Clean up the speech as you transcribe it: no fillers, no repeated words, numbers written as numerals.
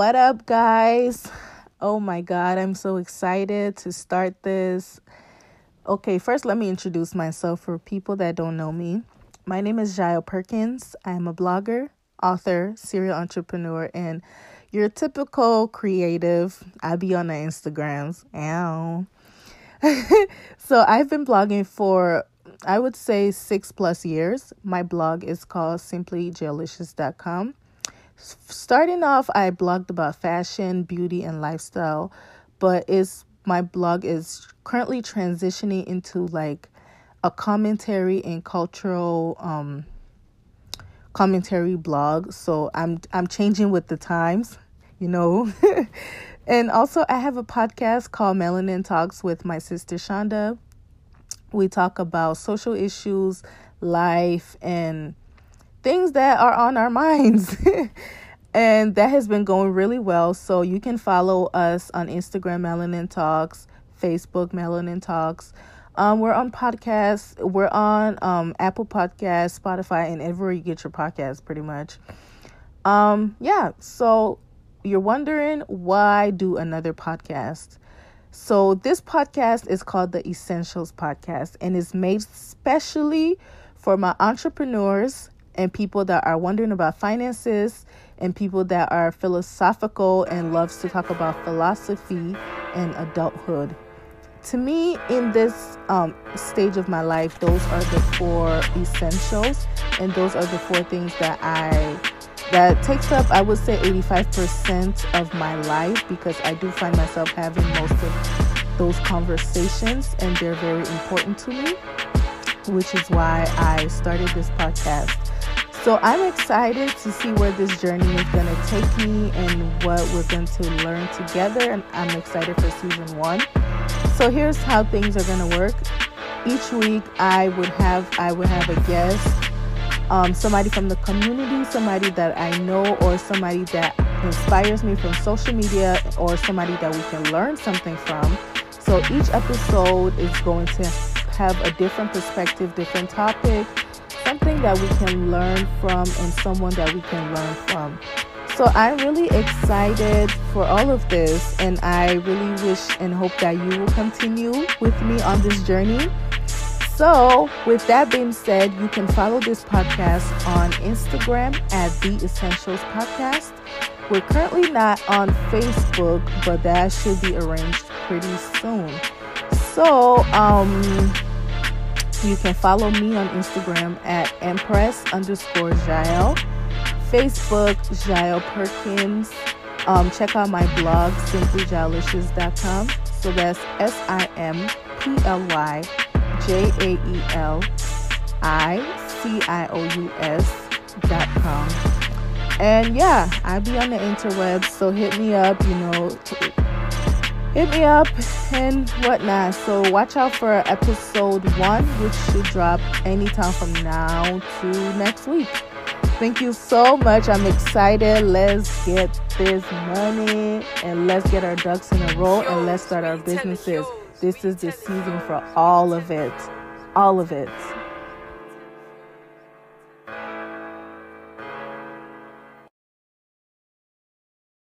What up, guys? Oh my God, I'm so excited to start this. Okay, first let me introduce myself for people that don't know me. My name is Jael Perkins. I am a blogger, author, serial entrepreneur, and your typical creative. I be on the Instagrams. Ow. So I've been blogging for, I would say, 6+ years. My blog is called simplyjaelicious.com. Starting off, I blogged about fashion, beauty, and lifestyle, but my blog is currently transitioning into like a commentary and cultural commentary blog. So I'm changing with the times, you know. And also, I have a podcast called Melanin Talks with my sister Shonda. We talk about social issues, life, and things that are on our minds. And that has been going really well. So you can follow us on Instagram, Melanin Talks, Facebook, Melanin Talks. We're on podcasts. We're on Apple Podcasts, Spotify, and everywhere you get your podcasts, pretty much. So you're wondering, why do another podcast? So this podcast is called The Essentials Podcast, and it's made specially for my entrepreneurs and people that are wondering about finances and people that are philosophical and loves to talk about philosophy and adulthood. To me, in this stage of my life, those are the 4 essentials, and those are the 4 things that takes up, I would say, 85% of my life, because I do find myself having most of those conversations, and they're very important to me, which is why I started this podcast. So I'm excited to see where this journey is going to take me and what we're going to learn together. And I'm excited for season 1. So here's how things are going to work. Each week I would have a guest, somebody from the community, somebody that I know, or somebody that inspires me from social media, or somebody that we can learn something from. So each episode is going to have a different perspective, different topic, something that we can learn from, and someone that we can learn from. So I'm really excited for all of this, and I really wish and hope that you will continue with me on this journey. So with that being said, you can follow this podcast on Instagram at The Essentials Podcast. We're currently not on Facebook, but that should be arranged pretty soon. So, you can follow me on Instagram at Empress underscore Jael, Facebook Jael Perkins. Check out my blog, simplyjaelicious.com. So that's simplyjaelicious.com. And yeah, I be on the interwebs, so hit me up, you know. Hit me up and whatnot. So watch out for episode 1, which should drop anytime from now to next week. Thank you so much. I'm excited. Let's get this money, and let's get our ducks in a row, and let's start our businesses. This is the season for all of it.